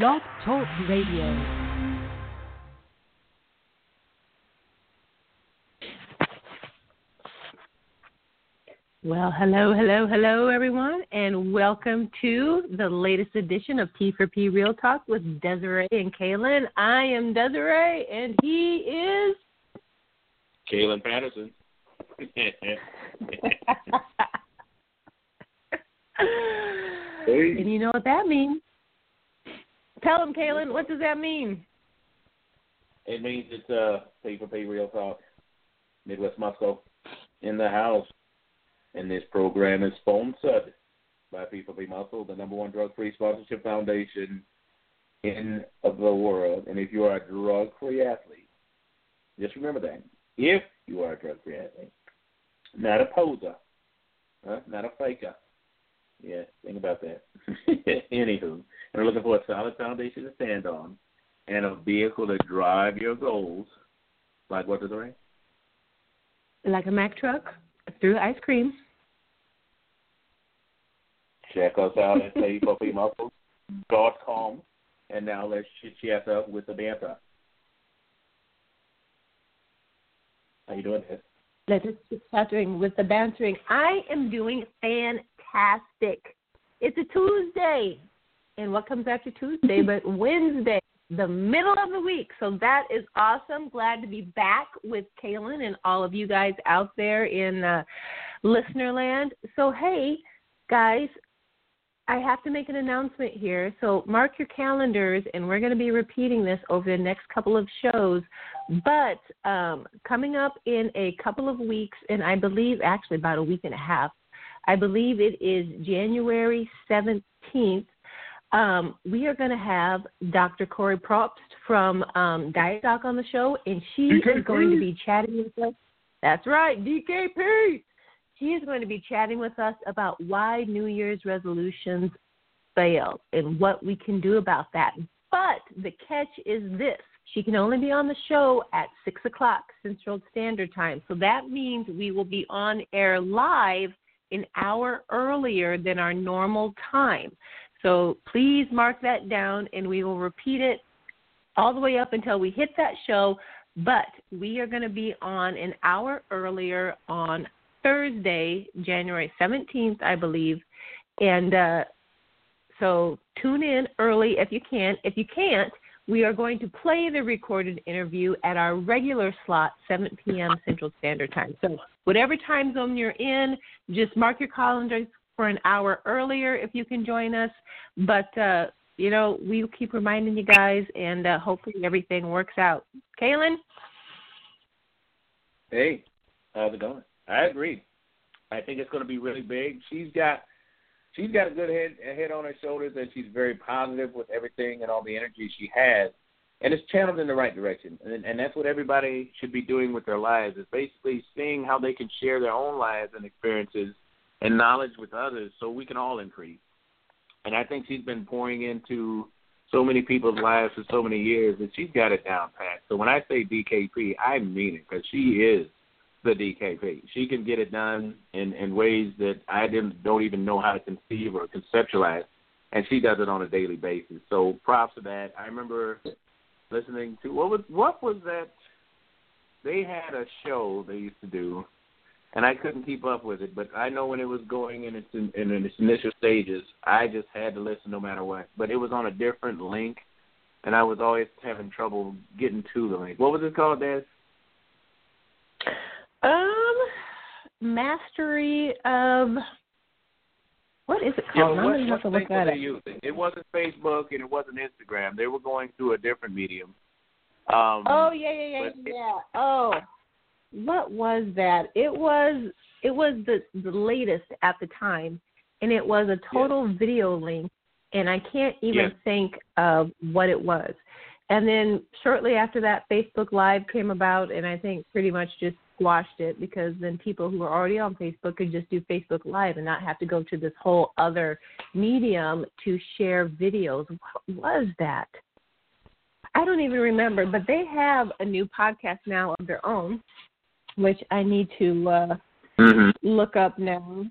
Love Talk Radio. Well, hello, everyone, and welcome to the latest edition of P4P Real Talk with Desiree and Kaylin. I am Desiree, and he is... Kaylin Patterson. Hey. And you know what that means. Tell him, Kaylin, what does that mean? It means it's P4P Real Talk, Midwest Muscle, in the house. And this program is sponsored by P4P Muscle, the number one drug-free sponsorship foundation in the world. And if you are a drug-free athlete, just remember that. If you are a drug-free athlete, not a poser, not a faker. Yeah, think about that. Anywho, and we're looking for a solid foundation to stand on and a vehicle to drive your goals. Like what, Desiree? Like a Mack truck. Through ice cream. Check us out at P4PMuscle.com. And now let's chit-chat up with Samantha. How you doing, Ed? Let's just chattering with the bantering. I am doing fantastic. It's a Tuesday. And what comes after Tuesday but Wednesday, the middle of the week. So that is awesome. Glad to be back with Kaylin and all of you guys out there in listener land. So, hey, guys, I have to make an announcement here. So mark your calendars, and we're going to be repeating this over the next couple of shows. But coming up in a couple of weeks, and I believe actually about a week and a half, I believe it is January 17th, we are going to have Dr. Corey Probst from Diet Doc on the show, and she DKP. Is going to be chatting with us. That's right, DKP. She is going to be chatting with us about why New Year's resolutions fail and what we can do about that. But the catch is this. She can only be on the show at 6 o'clock Central Standard Time. So that means we will be on air live an hour earlier than our normal time. So please mark that down, and we will repeat it all the way up until we hit that show. But we are going to be on an hour earlier on Thursday, January 17th, I believe. And so tune in early if you can. If you can't, we are going to play the recorded interview at our regular slot, 7 p.m. Central Standard Time. So whatever time zone you're in, just mark your calendars for an hour earlier if you can join us. But, you know, we'll keep reminding you guys, and hopefully everything works out. Kaylin? Hey, how's it going? I agree. I think it's going to be really big. She's got a good head on her shoulders, and she's very positive with everything and all the energy she has. And it's channeled in the right direction. And that's what everybody should be doing with their lives, is basically seeing how they can share their own lives and experiences and knowledge with others so we can all increase. And I think she's been pouring into so many people's lives for so many years that she's got it down pat. So when I say DKP, I mean it, because she is the DKP. She can get it done in ways that I don't even know how to conceive or conceptualize, and she does it on a daily basis. So props to that. I remember listening to, what was that? They had a show they used to do, and I couldn't keep up with it, but I know when it was going in its initial stages, I just had to listen no matter what. But it was on a different link, and I was always having trouble getting to the link. What was it called, Des? Mastery of, what is it called? Yeah, I'm have to look at it. It wasn't Facebook and it wasn't Instagram. They were going through a different medium. What was that? It was the latest at the time, and it was a total video link, and I can't even think of what it was. And then shortly after that, Facebook Live came about, and I think pretty much just squashed it, because then people who were already on Facebook could just do Facebook Live and not have to go to this whole other medium to share videos. What was that? I don't even remember, but they have a new podcast now of their own, which I need to look up now.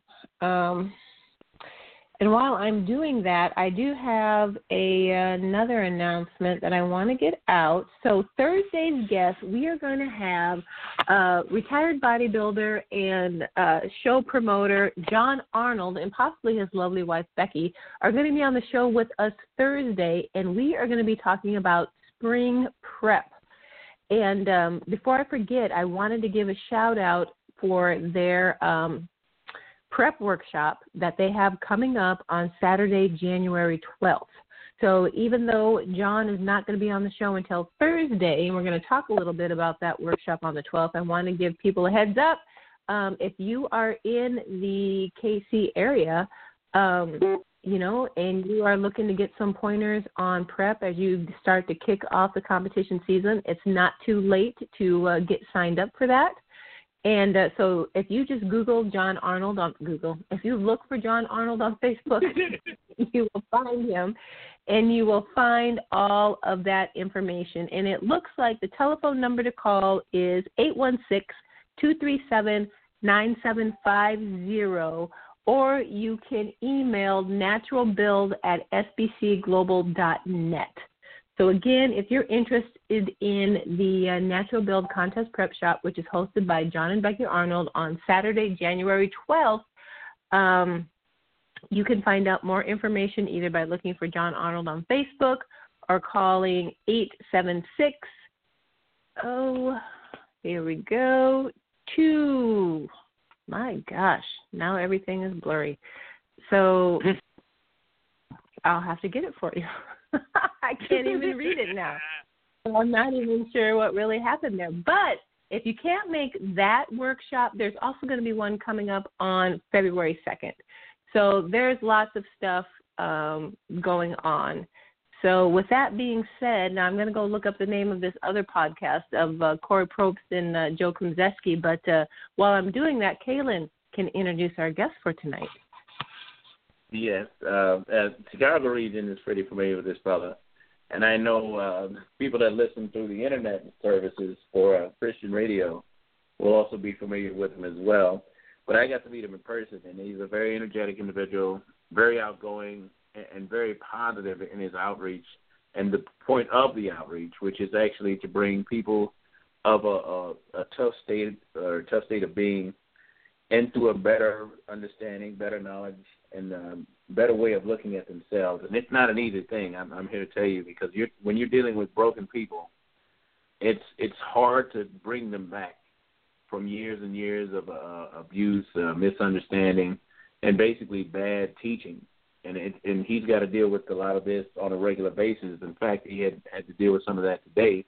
And while I'm doing that, I do have another announcement that I want to get out. So Thursday's guest, we are going to have retired bodybuilder and show promoter John Arnold and possibly his lovely wife, Becky, are going to be on the show with us Thursday, and we are going to be talking about spring prep. And before I forget, I wanted to give a shout-out for their prep workshop that they have coming up on Saturday, January 12th. So even though John is not going to be on the show until Thursday, and we're going to talk a little bit about that workshop on the 12th, I want to give people a heads up. If you are in the KC area, you know, and you are looking to get some pointers on prep as you start to kick off the competition season, it's not too late to get signed up for that. And so if you just Google John Arnold on Google, if you look for John Arnold on Facebook, you will find him and you will find all of that information. And it looks like the telephone number to call is 816-237-9750, or you can email naturalbuild@sbcglobal.net. So again, if you're interested in the Natural Build Contest Prep Shop, which is hosted by John and Becky Arnold on Saturday, January 12th, you can find out more information either by looking for John Arnold on Facebook or calling 876, oh, here we go, 2. My gosh, now everything is blurry. So I'll have to get it for you. I can't even read it now. So I'm not even sure what really happened there. But if you can't make that workshop, there's also going to be one coming up on February 2nd. So there's lots of stuff going on. So with that being said, now I'm going to go look up the name of this other podcast of Corey Probst and Joe Komczewski. But while I'm doing that, Kaylin can introduce our guest for tonight. Yes, Chicago region is pretty familiar with this fella, and I know people that listen through the internet services for Christian radio will also be familiar with him as well. But I got to meet him in person, and he's a very energetic individual, very outgoing, and very positive in his outreach and the point of the outreach, which is actually to bring people of a tough state of being into a better understanding, better knowledge, and a better way of looking at themselves. And it's not an easy thing, I'm here to tell you, because when you're dealing with broken people, it's hard to bring them back from years and years of abuse, misunderstanding, and basically bad teaching. And he's got to deal with a lot of this on a regular basis. In fact, he had to deal with some of that today.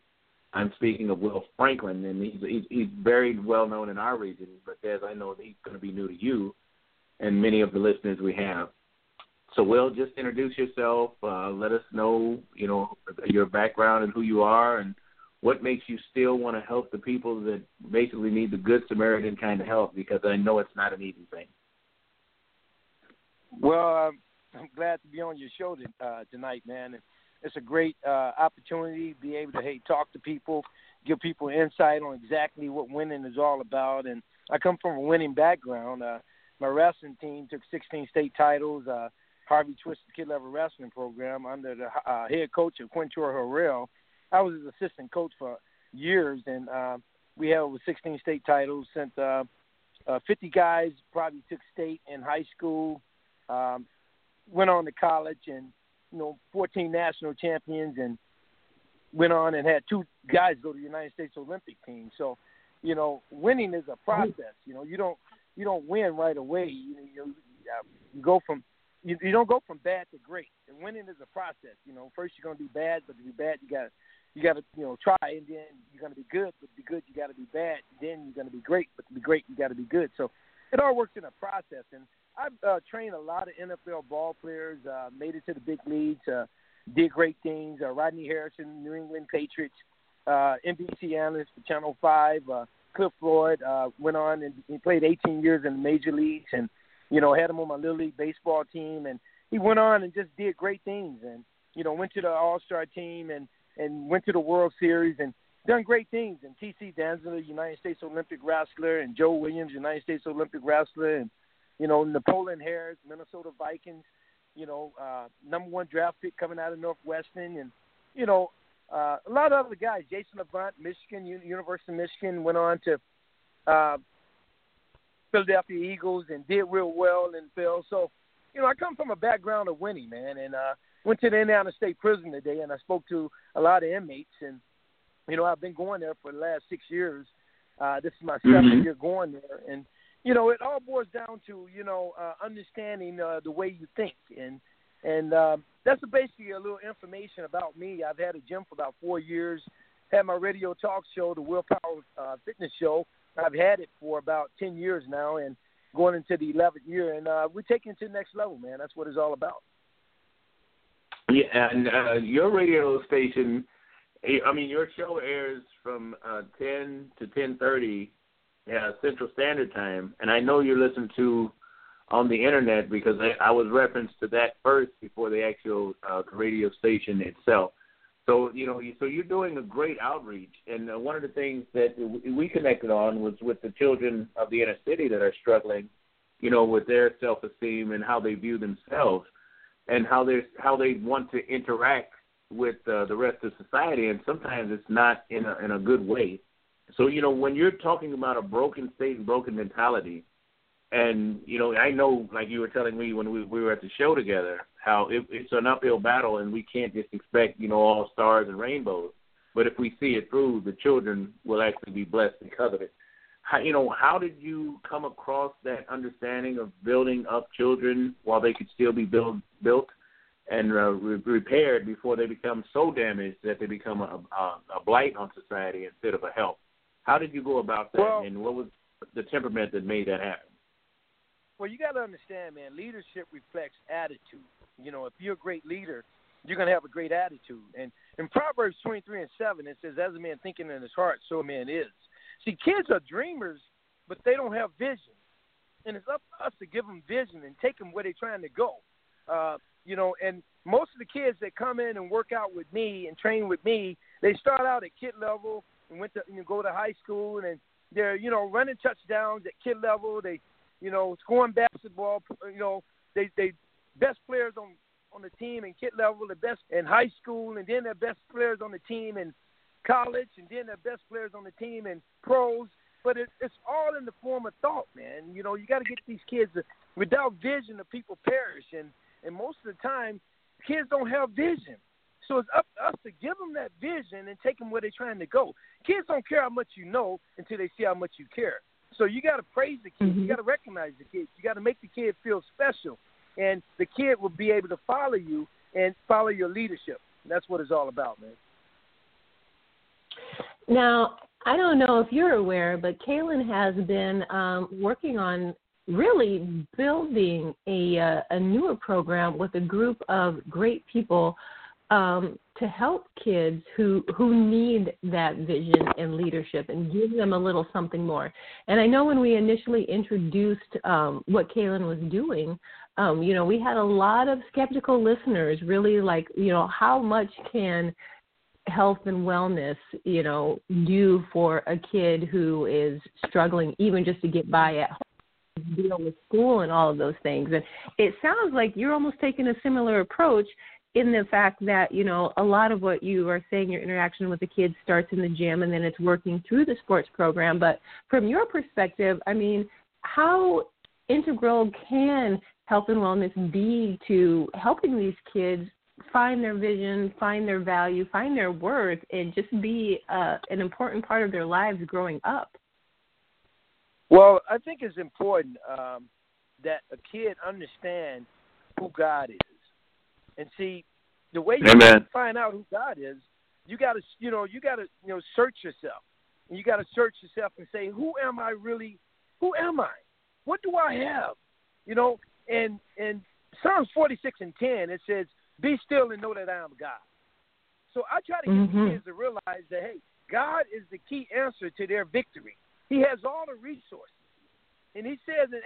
I'm speaking of Will Franklin, and he's very well known in our region, but as I know, he's going to be new to you and many of the listeners we have. So, Will, just introduce yourself. Let us know, your background and who you are and what makes you still want to help the people that basically need the Good Samaritan kind of help, because I know it's not an easy thing. Well, I'm glad to be on your show tonight, man. It's a great opportunity to be able to talk to people, give people insight on exactly what winning is all about. And I come from a winning background. My wrestling team took 16 state titles, Harvey Twisted Kid Level Wrestling Program, under the head coach of Quintrell Harrell. I was his assistant coach for years, and we had over 16 state titles. Sent 50 guys, probably took state in high school, went on to college, and 14 national champions, and went on and had 2 guys go to the United States Olympic team. So, winning is a process. You don't win right away. You don't go from bad to great. And winning is a process. First you're going to be bad, but to be bad you got to try, and then you're going to be good, but to be good you got to be bad. Then you're going to be great, but to be great you got to be good. So it all works in a process. And I've trained a lot of NFL ball players, made it to the big leagues, did great things. Rodney Harrison, New England Patriots, NBC analyst for Channel 5. Cliff Floyd went on and he played 18 years in the major leagues, and, had him on my Little League baseball team. And he went on and just did great things, and, went to the All-Star team and went to the World Series and done great things. And T.C. Dantzler, United States Olympic wrestler, and Joe Williams, United States Olympic wrestler, and, Napoleon Harris, Minnesota Vikings, you know, #1 draft pick coming out of Northwestern, and, you know, a lot of other guys. Jason Avant, Michigan, University of Michigan, went on to Philadelphia Eagles and did real well in NFL. So, you know, I come from a background of winning, man, and went to the Indiana State Prison today, and I spoke to a lot of inmates, and, you know, I've been going there for the last 6 years. This is my seventh year going there, and, you know, it all boils down to, you know, understanding the way you think. And that's basically a little information about me. I've had a gym for about 4 years, had my radio talk show, the Willpower Fitness Show. I've had it for about 10 years now and going into the 11th year. And we're taking it to the next level, man. That's what it's all about. Yeah, and your radio station, I mean, your show airs from 10 to 10:30 Central Standard Time, and I know you listen to on the internet because I was referenced to that first before the actual radio station itself. So, you know, so you're doing a great outreach, and one of the things that we connected on was with the children of the inner city that are struggling, you know, with their self-esteem and how they view themselves and how they want to interact with the rest of society, and sometimes it's not in a good way. So, you know, when you're talking about a broken state and broken mentality, and, you know, I know, like you were telling me when we were at the show together, how it's an uphill battle and we can't just expect, you know, all stars and rainbows. But if we see it through, the children will actually be blessed because of it. How did you come across that understanding of building up children while they could still be built and repaired before they become so damaged that they become a blight on society instead of a help? How did you go about that, and what was the temperament that made that happen? Well, you got to understand, man, leadership reflects attitude. You know, if you're a great leader, you're going to have a great attitude. And in Proverbs 23:7, it says, as a man thinking in his heart, so a man is. See, kids are dreamers, but they don't have vision. And it's up to us to give them vision and take them where they're trying to go. You know, and most of the kids that come in and work out with me and train with me, they start out at kid level, and go to high school, and they're, you know, running touchdowns at kid level. They, you know, scoring basketball. You know, they best players on the team in kid level, the best in high school, and then they're best players on the team in college, and then they're best players on the team in pros. But it's all in the form of thought, man. You know, you got to get these kids. Without vision, the people perish, and most of the time, kids don't have vision. So it's up to us to give them that vision and take them where they're trying to go. Kids don't care how much you know until they see how much you care. So you got to praise the kids. You got to recognize the kids. You got to make the kid feel special. And the kid will be able to follow you and follow your leadership. And that's what it's all about, man. Now, I don't know if you're aware, but Kaylin has been working on really building a newer program with a group of great people to help kids who need that vision and leadership and give them a little something more. And I know when we initially introduced what Kaylin was doing, you know, we had a lot of skeptical listeners really like, you know, how much can health and wellness, you know, do for a kid who is struggling even just to get by at home, deal with school and all of those things. And it sounds like you're almost taking a similar approach in the fact that, you know, a lot of what you are saying, your interaction with the kids starts in the gym and then it's working through the sports program. But from your perspective, I mean, how integral can health and wellness be to helping these kids find their vision, find their value, find their worth, and just be an important part of their lives growing up? Well, I think it's important that a kid understand who God is. And see, the way you can find out who God is, you got to search yourself. And you got to search yourself and say, who am I really? Who am I? What do I have? You know, and Psalms 46:10, it says, "Be still and know that I am God." So I try to get the kids to realize that, hey, God is the key answer to their victory. He has all the resources. And he says in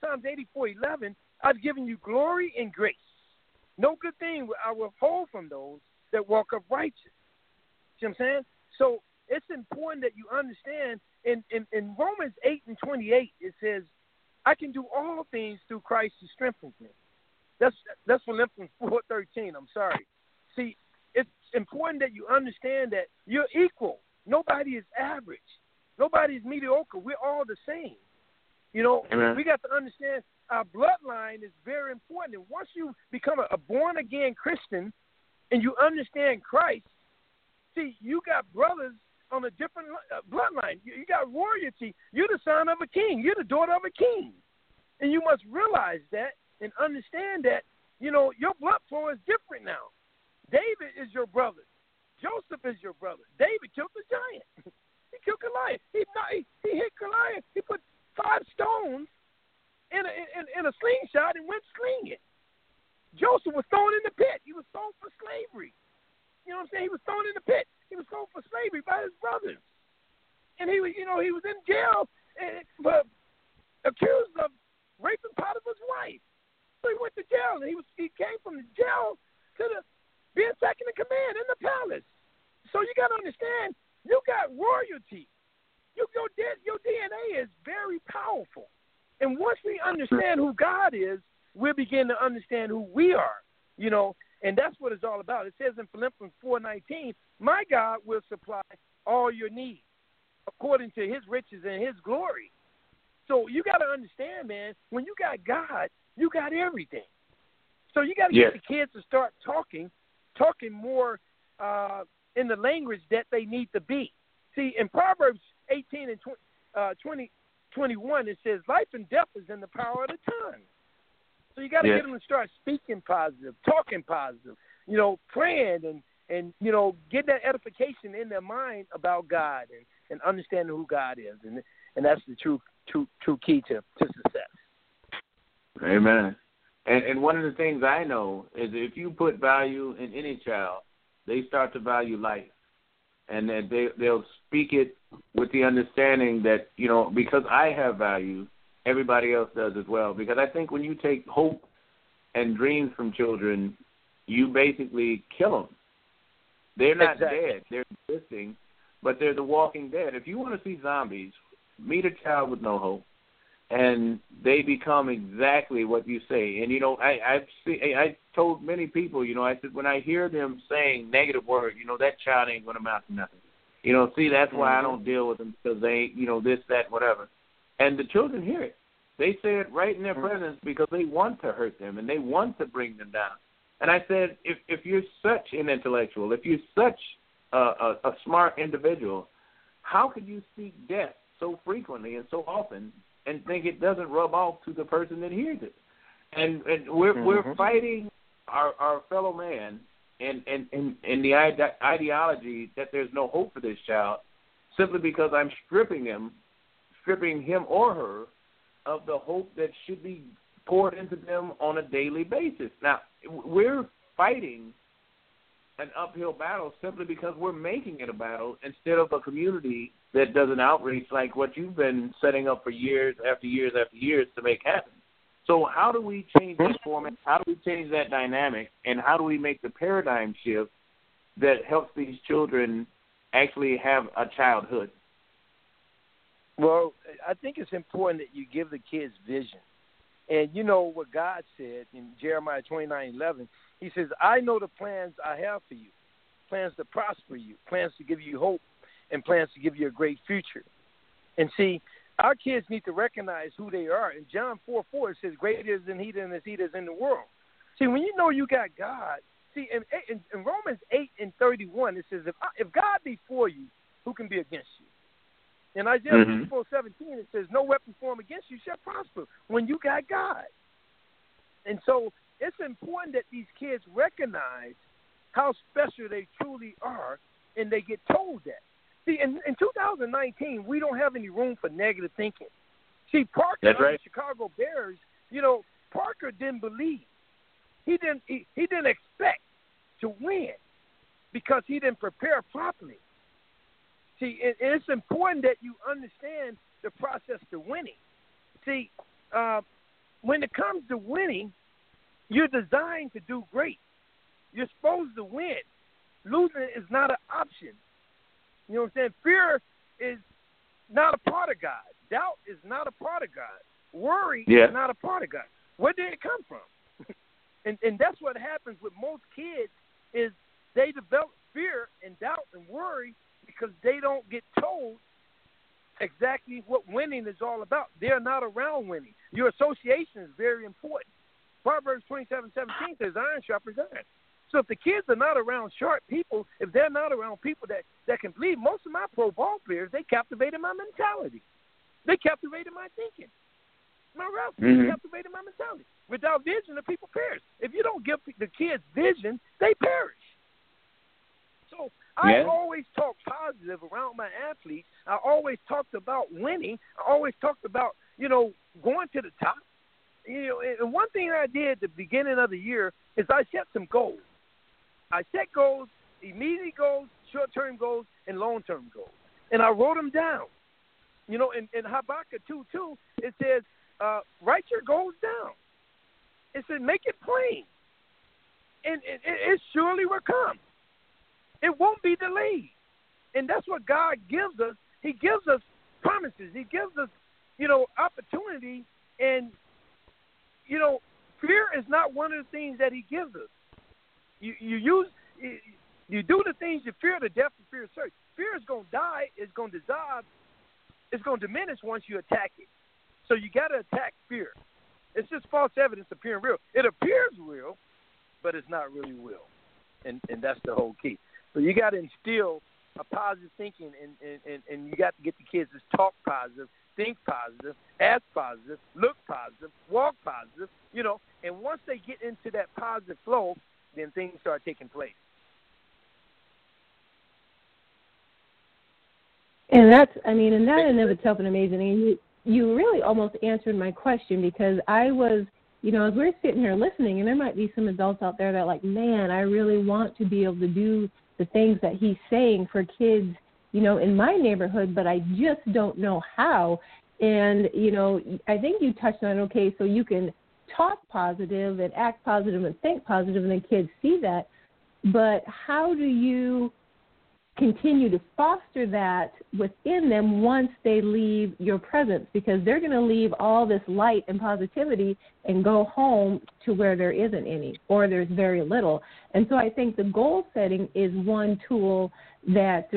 Psalms 84:11, "I've given you glory and grace. No good thing I will withhold from those that walk upright." See what I'm saying? So it's important that you understand. In Romans 8:28, it says, "I can do all things through Christ who strengthens me." That's from them from 413. I'm sorry. See, it's important that you understand that you're equal. Nobody is average. Nobody is mediocre. We're all the same. You know, Amen. We got to understand our bloodline is very important. And once you become a born-again Christian and you understand Christ, see, you got brothers on a different bloodline. You got royalty. You're the son of a king. You're the daughter of a king. And you must realize that and understand that, you know, your blood flow is different now. David is your brother. Joseph is your brother. David killed the giant. He killed Goliath. He hit Goliath. He put 5 stones in a slingshot and went slinging. Joseph was thrown in the pit. He was sold for slavery. You know what I'm saying? He was thrown in the pit. He was sold for slavery by his brothers. And he was, you know, he was in jail but accused of raping Potiphar's wife. So he went to jail, and he came from the jail to the being second in command in the palace. So you got to understand, you got royalty. Your DNA is very powerful. And once we understand who God is, we'll begin to understand who we are, you know, and that's what it's all about. It says in Philippians 4:19, my God will supply all your needs according to his riches and his glory. So you got to understand, man, when you got God, you got everything. So you got to get the kids to start talking more in the language that they need to be. See, in Proverbs 18 and 21, it says, life and death is in the power of the tongue. So you got to get them to start speaking positive, talking positive, you know, praying and you know, get that edification in their mind about God and understanding who God is. And that's the true key to success. Amen. And one of the things I know is if you put value in any child, they start to value life. And that they'll speak it with the understanding that, you know, because I have value, everybody else does as well. Because I think when you take hope and dreams from children, you basically kill them. They're not dead. They're existing, but they're the walking dead. If you want to see zombies, meet a child with no hope. And they become exactly what you say. And, you know, I told many people, you know, I said, when I hear them saying negative words, you know, that child ain't going to amount to nothing. You know, see, that's why I don't deal with them because they ain't, you know, this, that, whatever. And the children hear it. They say it right in their presence because they want to hurt them and they want to bring them down. And I said, if you're such an intellectual, if you're such a smart individual, how could you seek death so frequently and so often and think it doesn't rub off to the person that hears it? And we're fighting our fellow man and the ideology that there's no hope for this child simply because I'm stripping him or her of the hope that should be poured into them on a daily basis. Now, we're fighting an uphill battle simply because we're making it a battle instead of a community that does an outreach like what you've been setting up for years after years after years to make happen. So how do we change this format? How do we change that dynamic? And how do we make the paradigm shift that helps these children actually have a childhood? Well, I think it's important that you give the kids vision. And you know what God said in Jeremiah 29:11, he says, I know the plans I have for you, plans to prosper you, plans to give you hope, and plans to give you a great future. And see, our kids need to recognize who they are. In John 4:4, it says, greater is in he than is he that's in the world. See, when you know you got God, see, in Romans 8:31, it says, if God be for you, who can be against you? In Isaiah 54:17, it says, no weapon formed against you shall prosper when you got God. And so it's important that these kids recognize how special they truly are, and they get told that. See, in 2019, we don't have any room for negative thinking. See, Parker, the Chicago Bears, you know, Parker didn't believe. He didn't expect to win because he didn't prepare properly. See, it's important that you understand the process to winning. See, when it comes to winning, you're designed to do great. You're supposed to win. Losing is not an option. You know what I'm saying? Fear is not a part of God. Doubt is not a part of God. Worry is not a part of God. Where did it come from? And that's what happens with most kids is they develop fear and doubt and worry because they don't get told exactly what winning is all about. They're not around winning. Your association is very important. Proverbs 27:17 says, iron sharpens iron. So if the kids are not around sharp people, if they're not around people that can bleed, most of my pro ball players, they captivated my mentality. They captivated my thinking. My wrestling captivated my mentality. Without vision, the people perish. If you don't give the kids vision, they perish. So I always talk positive around my athletes. I always talked about winning. I always talked about, you know, going to the top. You know, and one thing I did at the beginning of the year is I set some goals. I set goals, immediate goals, short-term goals, and long-term goals. And I wrote them down. You know, in Habakkuk 2:2, it says, write your goals down. It said, make it plain. And it surely will come. It won't be delayed. And that's what God gives us. He gives us promises. He gives us, you know, opportunity. And, you know, fear is not one of the things that he gives us. You do the things you fear, the death of fear is certain. Fear is going to die. It's going to dissolve. It's going to diminish once you attack it. So you got to attack fear. It's just false evidence appearing real. It appears real, but it's not really real. And that's the whole key. So you got to instill a positive thinking, and you got to get the kids to talk positive, think positive, act positive, look positive, walk positive, you know. And once they get into that positive flow, then things start taking place. And that's, I mean, and that in and of itself is amazing. And you really almost answered my question, because I was, you know, as we're sitting here listening, and there might be some adults out there that are like, man, I really want to be able to do the things that he's saying for kids, you know, in my neighborhood, but I just don't know how. And, you know, I think you touched on, okay, so you can talk positive and act positive and think positive, and then kids see that. But how do you continue to foster that within them once they leave your presence? Because they're going to leave all this light and positivity and go home to where there isn't any, or there's very little. And so I think the goal setting is one tool that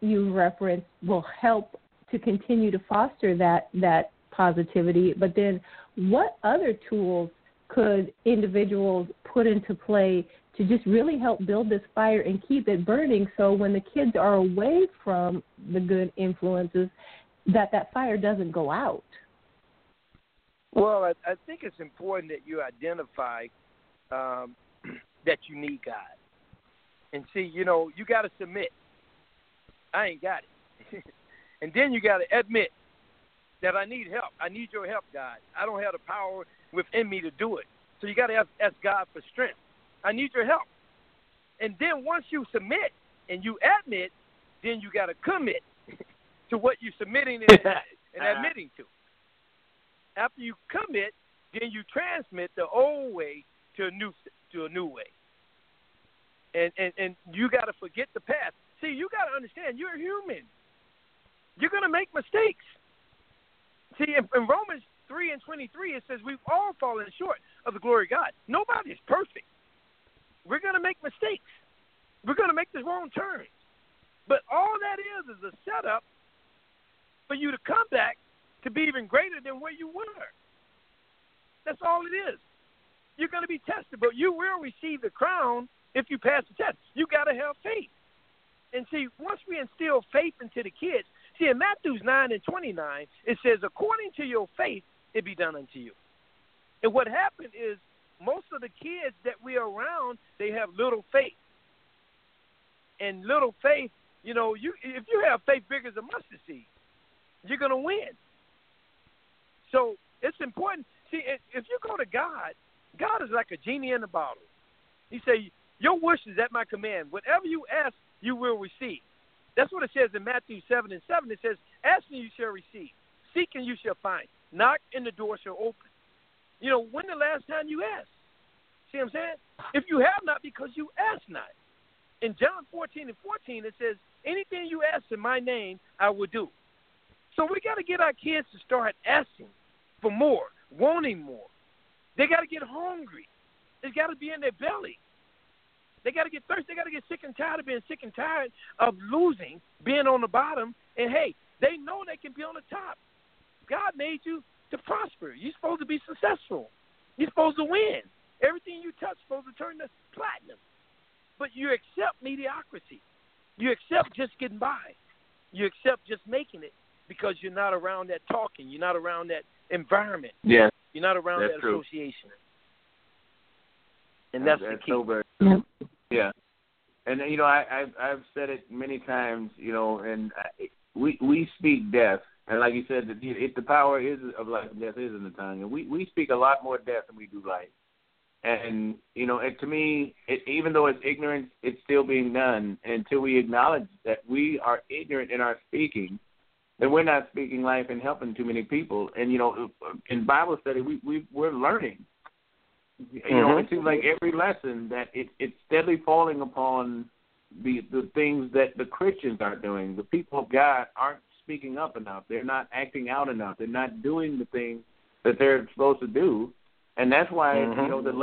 you referenced will help to continue to foster that positivity. But then what other tools could individuals put into play to just really help build this fire and keep it burning, so when the kids are away from the good influences, that fire doesn't go out? Well, I think it's important that you identify that you need God. And see, you know, you got to submit. I ain't got it. And then you got to admit that I need help. I need your help, God. I don't have the power within me to do it. So you got to ask God for strength. I need your help. And then once you submit and you admit, then you got to commit to what you're submitting and admitting to. After you commit, then you transmit the old way to a new way. And you got to forget the past. See, you got to understand, you're human. You're going to make mistakes. See, in Romans 3:23, it says we've all fallen short of the glory of God. Nobody's perfect. We're going to make mistakes. We're going to make the wrong turns. But all that is a setup for you to come back to be even greater than where you were. That's all it is. You're going to be tested, but you will receive the crown if you pass the test. You got to have faith. And see, once we instill faith into the kids, see, in Matthew 9:29, it says, according to your faith, it be done unto you. And what happened is, most of the kids that we are around, they have little faith. And little faith, you know, if you have faith bigger than mustard seed, you're going to win. So it's important. See, if you go to God, God is like a genie in a bottle. He say, your wish is at my command. Whatever you ask, you will receive. That's what it says in Matthew 7:7. It says, ask and you shall receive. Seek and you shall find. Knock and the door shall open. You know, when the last time you asked? See what I'm saying? If you have not, because you ask not. In John 14:14, it says, anything you ask in my name, I will do. So we got to get our kids to start asking for more, wanting more. They got to get hungry. It's got to be in their belly. They got to get thirsty. They got to get sick and tired of being sick and tired of losing, being on the bottom. And, hey, they know they can be on the top. God made you to prosper. You're supposed to be successful. You're supposed to win. Everything you touch is supposed to turn to platinum. But you accept mediocrity. You accept just getting by. You accept just making it because you're not around that talking. You're not around that environment. Yeah. You're not around that association. And that's the key. Yeah. And, you know, I've said it many times, you know, and we speak death. And like you said, the power is of life and death is in the tongue. And we speak a lot more death than we do life. And, you know, to me, even though it's ignorance, it's still being done. And until we acknowledge that we are ignorant in our speaking, then we're not speaking life and helping too many people. And, you know, in Bible study, we're learning. Mm-hmm. You know, it seems like every lesson that it's steadily falling upon the things that the Christians aren't doing. The people of God aren't speaking up enough. They're not acting out enough. They're not doing the things that they're supposed to do. And that's why, mm-hmm. you know, the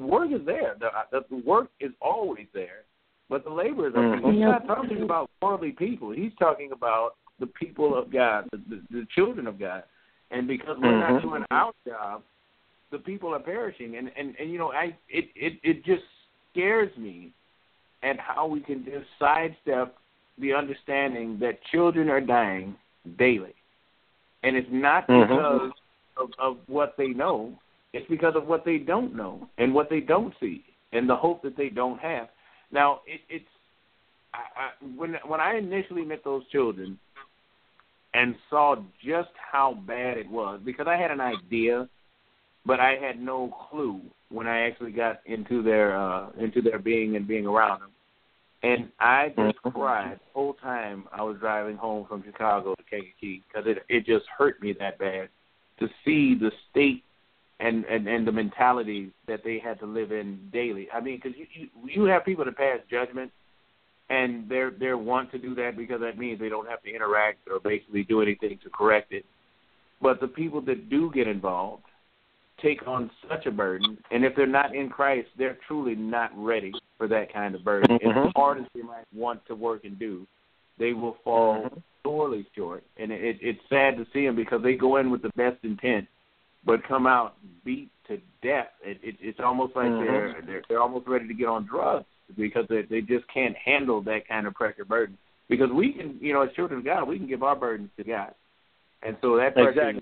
work is there. The work is always there. But the labor is mm-hmm. He's not talking about worldly people. He's talking about the people of God, the children of God. And because we're mm-hmm. not doing our job, the people are perishing. And you know, it just scares me at how we can just sidestep the understanding that children are dying daily. And it's not mm-hmm. because of what they know. It's because of what they don't know and what they don't see and the hope that they don't have. Now, when I initially met those children and saw just how bad it was, because I had an idea, but I had no clue when I actually got into their being and being around them. And I just cried the whole time I was driving home from Chicago to Kankakee because it just hurt me that bad to see the state and the mentality that they had to live in daily. I mean, because you have people that pass judgment, and they want to do that because that means they don't have to interact or basically do anything to correct it. But the people that do get involved take on such a burden, and if they're not in Christ, they're truly not ready for that kind of burden. Mm-hmm. As hard as they might want to work and do, they will fall sorely short. And it's sad to see them because they go in with the best intent, but come out beat to death. It's almost like mm-hmm. they're almost ready to get on drugs because they just can't handle that kind of pressure burden. Because we can, you know, as children of God, we can give our burdens to God, and so that pressure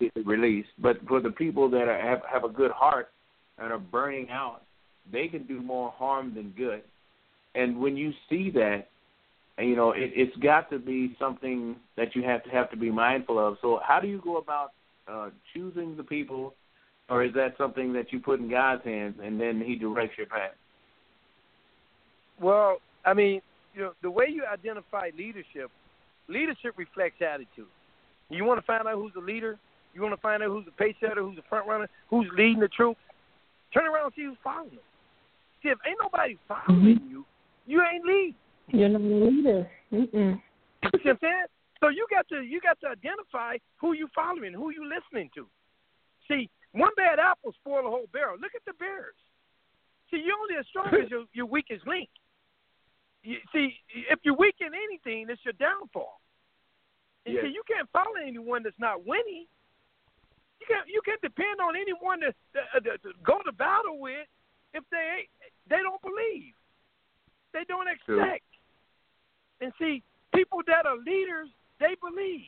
is released. But for the people that have a good heart and are burning out, they can do more harm than good. And when you see that, you know, it's got to be something that you have to be mindful of. So how do you go about choosing the people, or is that something that you put in God's hands and then he directs your path? Well, I mean, you know, the way you identify leadership reflects attitude. You want to find out who's the leader. You want to find out who's the pace setter, who's the front runner, who's leading the troops. Turn around and see who's following them. See, if ain't nobody following you, you ain't leading. You're not a leader. Mm-mm. You see what I'm saying? So you got to identify who you following, who you listening to. See, one bad apple spoil a whole barrel. Look at the Bears. See, you're only as strong as your weakest link. See, if you're weak in anything, it's your downfall. And see, you can't follow anyone that's not winning. You can't depend on anyone to go to battle with if they don't believe. They don't expect. True. And see, people that are leaders, they believe.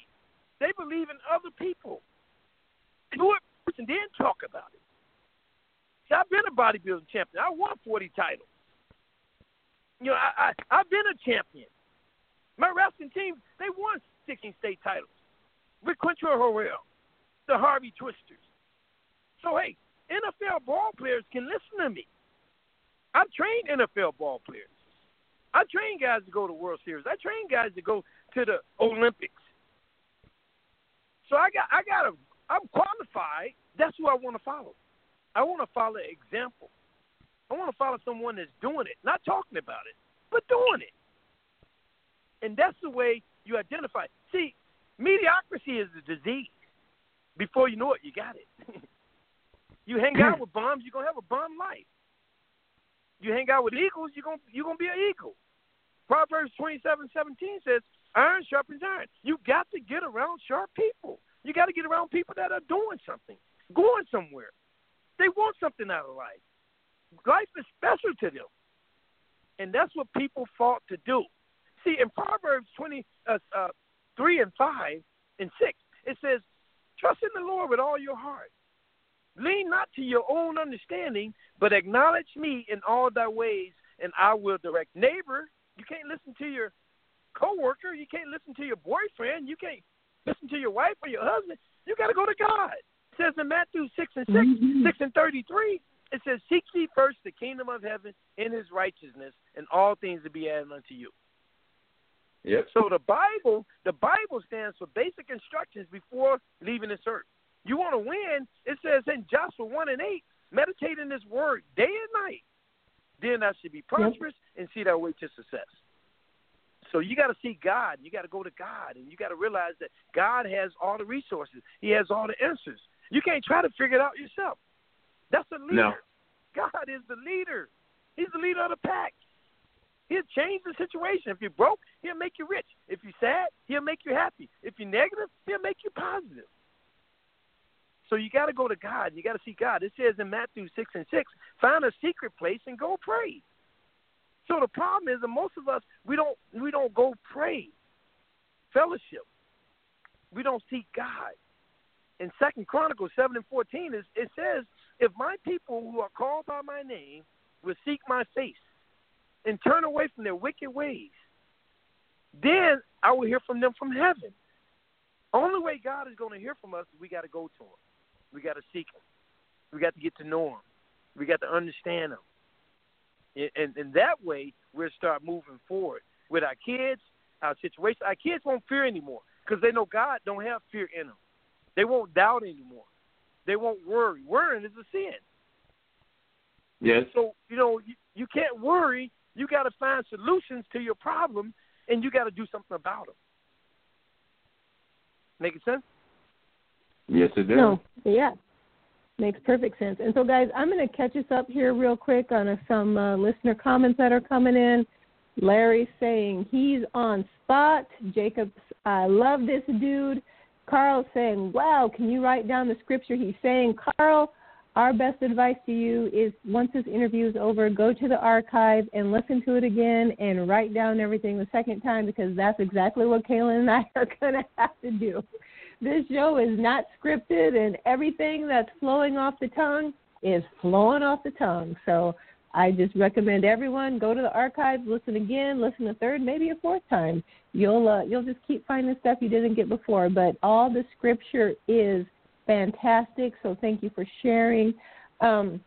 They believe in other people. Do it first and then talk about it. See, I've been a bodybuilding champion. I won 40 titles. You know, I've been a champion. My wrestling team, they won 16 state titles. With Quintrell Harrell, the Harvey Twisters. So, hey, NFL ball players can listen to me. I've trained NFL ball players. I train guys to go to World Series. I train guys to go to the Olympics. So I'm qualified. That's who I want to follow. I want to follow an example. I want to follow someone that's doing it, not talking about it, but doing it. And that's the way you identify. See, mediocrity is a disease. Before you know it, you got it. You hang out with bums, you're going to have a bum life. You hang out with eagles, you're gonna be an eagle. Proverbs 27:17 says, iron sharpens iron. You got to get around sharp people. You got to get around people that are doing something, going somewhere. They want something out of life. Life is special to them. And that's what people fought to do. See, in Proverbs 23:5-6, it says, trust in the Lord with all your heart. Lean not to your own understanding, but acknowledge me in all thy ways, and I will direct. Neighbor, you can't listen to your coworker. You can't listen to your boyfriend. You can't listen to your wife or your husband. You got to go to God. It says in Matthew 6:33, it says, seek ye first the kingdom of heaven and his righteousness, and all things will be added unto you. Yep. So the Bible stands for basic instructions before leaving this earth. You want to win, it says in Joshua 1:8, meditate in this word day and night. Then I should be prosperous and see that way to success. So you got to see God. You got to go to God, and you got to realize that God has all the resources. He has all the answers. You can't try to figure it out yourself. That's a leader. No. God is the leader. He's the leader of the pack. He'll change the situation. If you're broke, he'll make you rich. If you're sad, he'll make you happy. If you're negative, he'll make you positive. So you got to go to God. You got to see God. It says in Matthew 6:6, find a secret place and go pray. So the problem is that most of us, we don't go pray, fellowship. We don't seek God. In 2 Chronicles 7:14, it says, if my people who are called by my name will seek my face and turn away from their wicked ways, then I will hear from them from heaven. Only way God is going to hear from us is we got to go to him. We got to seek him. We got to get to know him. We got to understand him. And that way, we'll start moving forward with our kids, our situation. Our kids won't fear anymore because they know God don't have fear in them. They won't doubt anymore. They won't worry. Worrying is a sin. Yes. So, you can't worry. You got to find solutions to your problem, and you got to do something about them. Make it sense? Yes, it does. No, yeah. Makes perfect sense. And so, guys, I'm going to catch us up here real quick on some listener comments that are coming in. Larry's saying he's on spot. Jacob's, I love this dude. Carl's saying, wow, can you write down the scripture he's saying? Carl, our best advice to you is once this interview is over, go to the archive and listen to it again and write down everything the second time, because that's exactly what Kaylin and I are going to have to do. This show is not scripted, and everything that's flowing off the tongue is flowing off the tongue. So I just recommend everyone go to the archives, listen again, listen a third, maybe a fourth time. You'll just keep finding stuff you didn't get before, but all the scripture is fantastic, so thank you for sharing. I'm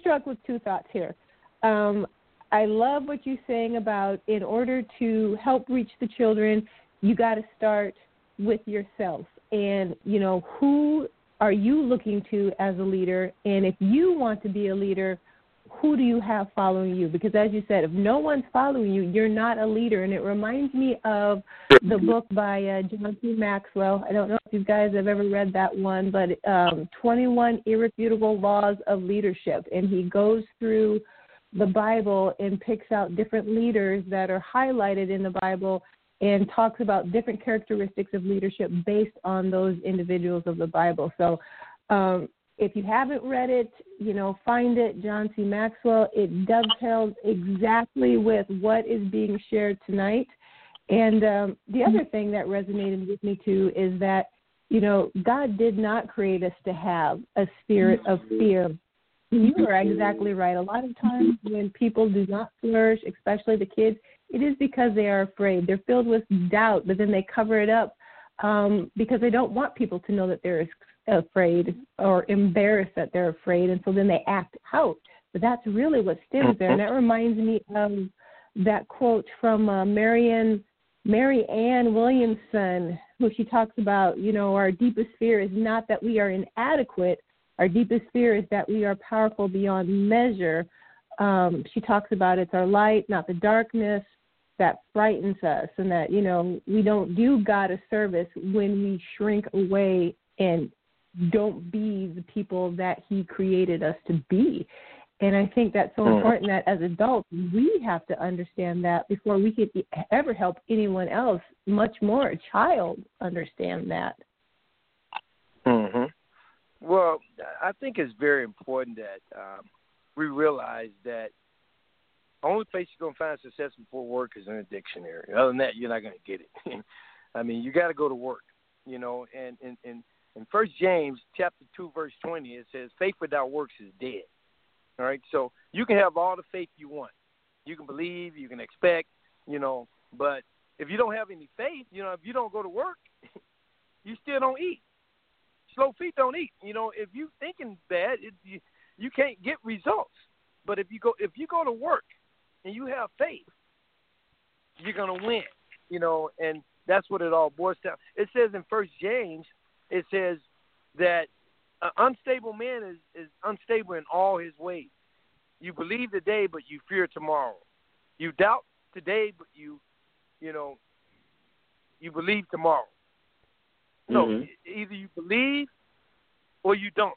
struck with two thoughts here. I love what you're saying about in order to help reach the children, you got to start with yourself. And, who are you looking to as a leader? And if you want to be a leader, who do you have following you? Because as you said, if no one's following you, you're not a leader. And it reminds me of the book by John P. Maxwell. I don't know if you guys have ever read that one, but 21 Irrefutable Laws of Leadership. And he goes through the Bible and picks out different leaders that are highlighted in the Bible and talks about different characteristics of leadership based on those individuals of the Bible. So, if you haven't read it, find it, John C. Maxwell. It dovetails exactly with what is being shared tonight. And the other thing that resonated with me, too, is that, God did not create us to have a spirit of fear. You are exactly right. A lot of times when people do not flourish, especially the kids, it is because they are afraid. They're filled with doubt, but then they cover it up because they don't want people to know that there is afraid or embarrassed that they're afraid, and so then they act out. But that's really what stems there, and that reminds me of that quote from Mary Ann Williamson, who she talks about, our deepest fear is not that we are inadequate. Our deepest fear is that we are powerful beyond measure. She talks about it's our light, not the darkness, that frightens us, and that, we don't do God a service when we shrink away and don't be the people that he created us to be. And I think that's so important that as adults, we have to understand that before we could ever help anyone else, much more a child, understand that. Mm-hmm. Well, I think it's very important that we realize that the only place you're going to find success before work is in a dictionary. Other than that, you're not going to get it. I mean, you got to go to work, you know, and in 1 James chapter 2, verse 20, it says, faith without works is dead. All right, so you can have all the faith you want. You can believe, you can expect, you know, but if you don't have any faith, you know, if you don't go to work, you still don't eat. Slow feet don't eat. You know, if you thinking bad, you can't get results. But if you go to work and you have faith, you're going to win, you know, and that's what it all boils down. It says in 1 James, it says that an unstable man is unstable in all his ways. You believe today, but you fear tomorrow. You doubt today, but you believe tomorrow. So either you believe or you don't.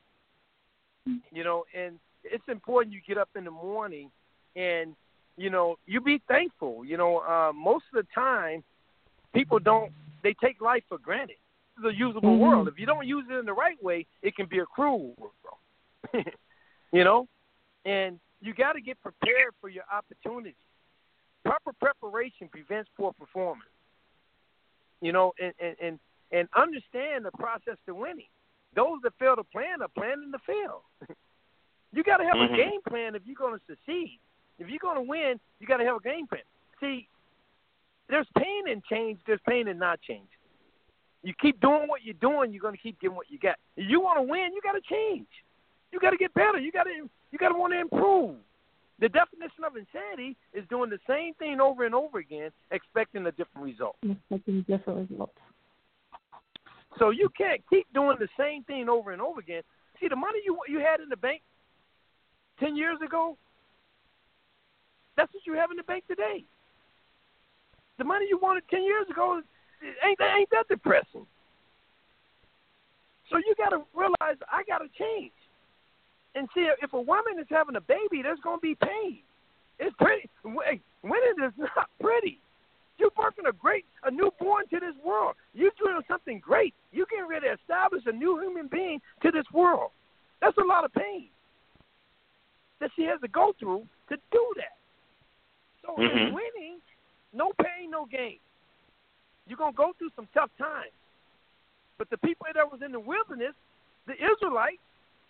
You know, and it's important you get up in the morning and, you know, you be thankful. You know, most of the time people they take life for granted. Is a usable world. If you don't use it in the right way, it can be a cruel world. You know? And you got to get prepared for your opportunities. Proper preparation prevents poor performance. You know, and understand the process to winning. Those that fail to plan are planning to fail. You got to have a game plan if you're going to succeed. If you're going to win, you got to have a game plan. See, there's pain in change, there's pain in not change. You keep doing what you're doing, you're going to keep getting what you got. If you want to win, you got to change. You got to get better. You got to want to improve. The definition of insanity is doing the same thing over and over again, expecting a different result. Expecting different results. So you can't keep doing the same thing over and over again. See, the money you had in the bank 10 years ago, that's what you have in the bank today. The money you wanted 10 years ago is Ain't that depressing? So you got to realize I got to change. And see, if a woman is having a baby, there's going to be pain. It's pretty. Winning is not pretty. You're birthing a newborn to this world. You're doing something great. You're getting ready to establish a new human being to this world. That's a lot of pain that she has to go through to do that. So in winning, no pain, no gain. You're going to go through some tough times. But the people that was in the wilderness, the Israelites,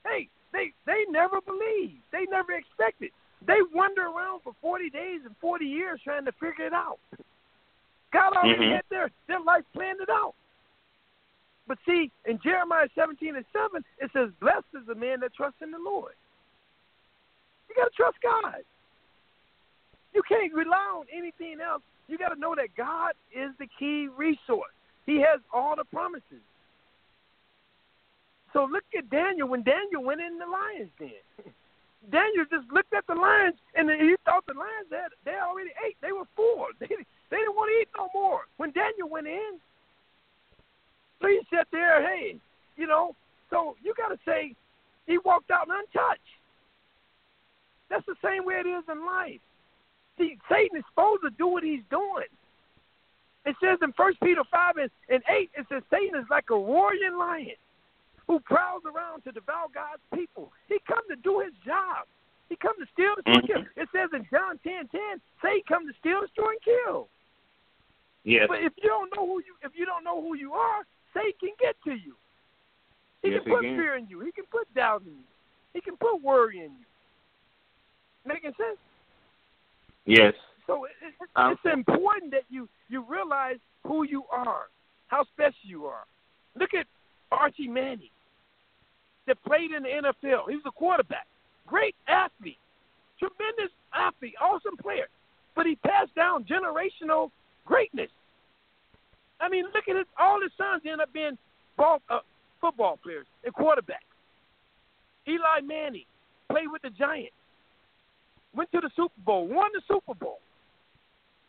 hey, they never believed. They never expected. They wander around for 40 days and 40 years trying to figure it out. God already had their life planned it out. But see, in Jeremiah 17:7, it says, blessed is the man that trusts in the Lord. You got to trust God. You can't rely on anything else. You got to know that God is the key resource. He has all the promises. So look at Daniel. When Daniel went in the lion's den, Daniel just looked at the lions, and he thought the lions, they already ate. They were full. They didn't want to eat no more. When Daniel went in, so he sat there, hey, you know. So you got to say he walked out untouched. That's the same way it is in life. See, Satan is supposed to do what he's doing. It says in 1 Peter 5:8, it says Satan is like a roaring lion who prowls around to devour God's people. He comes to do his job. He comes to steal, destroy, and kill. It says in John 10:10, Satan comes to steal, destroy, and kill. Yes. But if you don't know who you are, Satan can get to you. He can put fear in you. He can put doubt in you. He can put worry in you. Making sense? Yes. So it's important that you realize who you are, how special you are. Look at Archie Manning that played in the NFL. He was a quarterback, great athlete, tremendous athlete, awesome player. But he passed down generational greatness. I mean, look at all his sons end up being football players and quarterbacks. Eli Manning played with the Giants. Went to the Super Bowl, won the Super Bowl,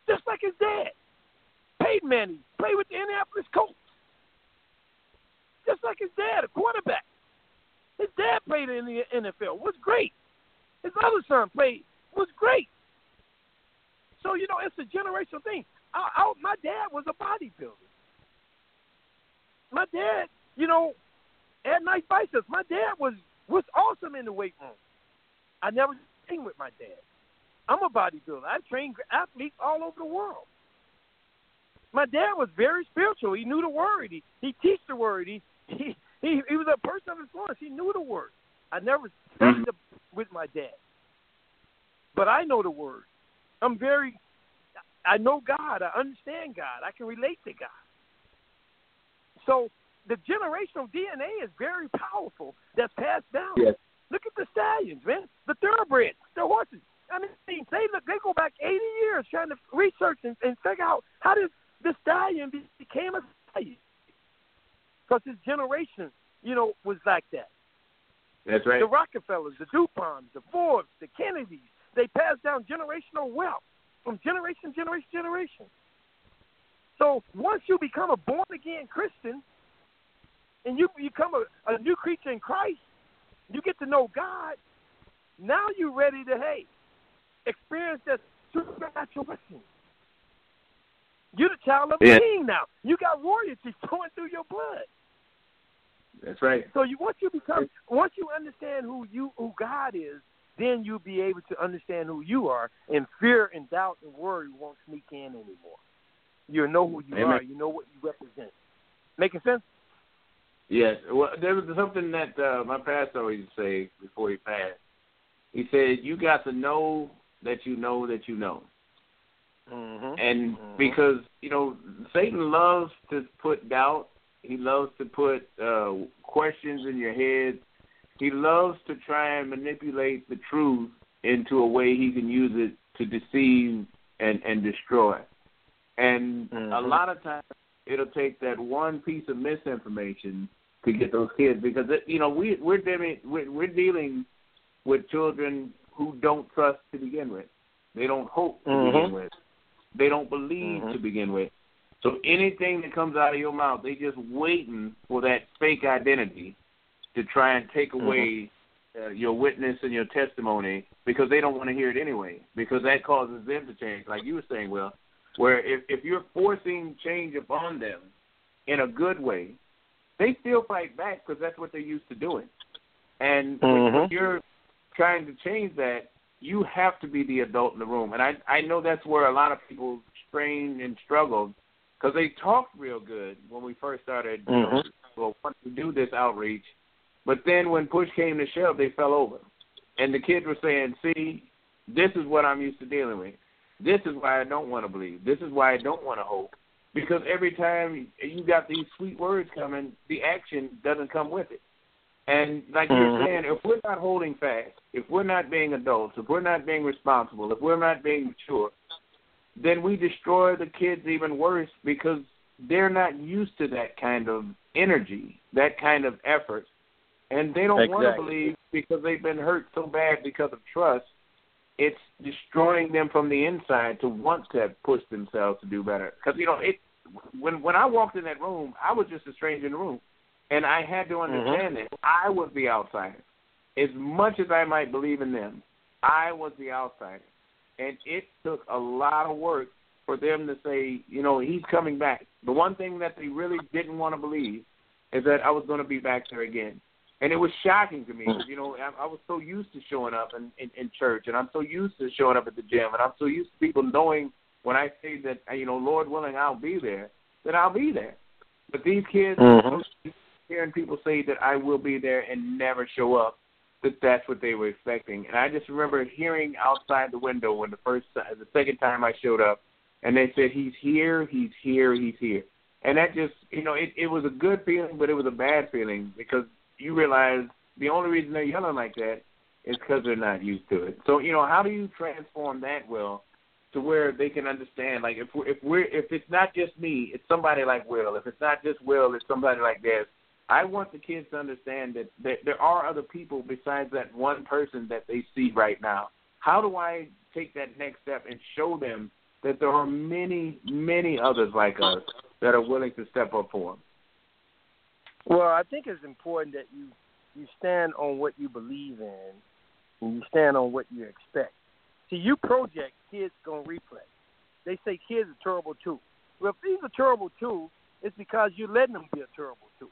just like his dad. Peyton Manning played with the Indianapolis Colts. just like his dad, a quarterback. His dad played in the NFL, was great. His other son played, was great. So, you know, it's a generational thing. My dad was a bodybuilder. My dad, you know, had nice biceps. My dad was awesome in the weight room. I never trained with my dad. I'm a bodybuilder. I trained athletes all over the world. My dad was very spiritual. He knew the word. He teach the word. He was a person of influence. He knew the word. I never studied with my dad, but I know the word. I know God. I understand God. I can relate to God. So the generational DNA is very powerful. That's passed down. Yes. Look at the stallions, man. The thoroughbreds, the horses. I mean, they go back 80 years trying to research and figure out how this stallion became a stallion. Because his generation, you know, was like that. That's right. The Rockefellers, the DuPonts, the Forbes, the Kennedys, they passed down generational wealth from generation to generation to generation. So once you become a born-again Christian and you become a new creature in Christ, you get to know God, now you're ready to, experience that supernatural blessing. You're the child of a king now. You got royalty flowing through your blood. That's right. So once you understand who God is, then you'll be able to understand who you are, and fear and doubt and worry won't sneak in anymore. You'll know who you are. You know what you represent. Making sense? Yes. Well, there was something that my pastor used to say before he passed. He said, "You got to know that you know that you know." Mm-hmm. And because, you know, Satan loves to put doubt. He loves to put questions in your head. He loves to try and manipulate the truth into a way he can use it to deceive and destroy. And a lot of times it'll take that one piece of misinformation to get those kids, because, you know, we're dealing with children who don't trust to begin with. They don't hope to begin with. They don't believe to begin with. So anything that comes out of your mouth, they just waiting for that fake identity to try and take away your witness and your testimony, because they don't want to hear it anyway, because that causes them to change. Like you were saying, Will, where if you're forcing change upon them in a good way, they still fight back because that's what they're used to doing. And when you're trying to change that, you have to be the adult in the room. And I know that's where a lot of people strain and struggle, because they talked real good when we first started, well, once we do this outreach. But then when push came to shove, they fell over. And the kids were saying, see, this is what I'm used to dealing with. This is why I don't want to believe. This is why I don't want to hope. Because every time you got these sweet words coming, the action doesn't come with it. And like you're saying, if we're not holding fast, if we're not being adults, if we're not being responsible, if we're not being mature, then we destroy the kids even worse, because they're not used to that kind of energy, that kind of effort. And they don't want to believe because they've been hurt so bad because of trust. It's destroying them from the inside to want to push themselves to do better. Because, you know, when I walked in that room, I was just a stranger in the room. And I had to understand that I was the outsider. As much as I might believe in them, I was the outsider. And it took a lot of work for them to say, you know, he's coming back. The one thing that they really didn't want to believe is that I was going to be back there again. And it was shocking to me because, you know, I was so used to showing up in church, and I'm so used to showing up at the gym, and I'm so used to people knowing when I say that, you know, Lord willing, I'll be there, that I'll be there. But these kids, hearing people say that I will be there and never show up, that that's what they were expecting. And I just remember hearing outside the window when the second time I showed up, and they said, he's here, he's here, he's here. And that just, you know, it was a good feeling, but it was a bad feeling, because you realize the only reason they're yelling like that is because they're not used to it. So, you know, how do you transform that, Will, to where they can understand? Like, if it's not just me, it's somebody like Will. If it's not just Will, it's somebody like this. I want the kids to understand that there are other people besides that one person that they see right now. How do I take that next step and show them that there are many, many others like us that are willing to step up for them? Well, I think it's important that you stand on what you believe in and you stand on what you expect. See, you project, kids going to replay. They say kids are terrible too. Well, if he's a terrible too, it's because you're letting them be a terrible two.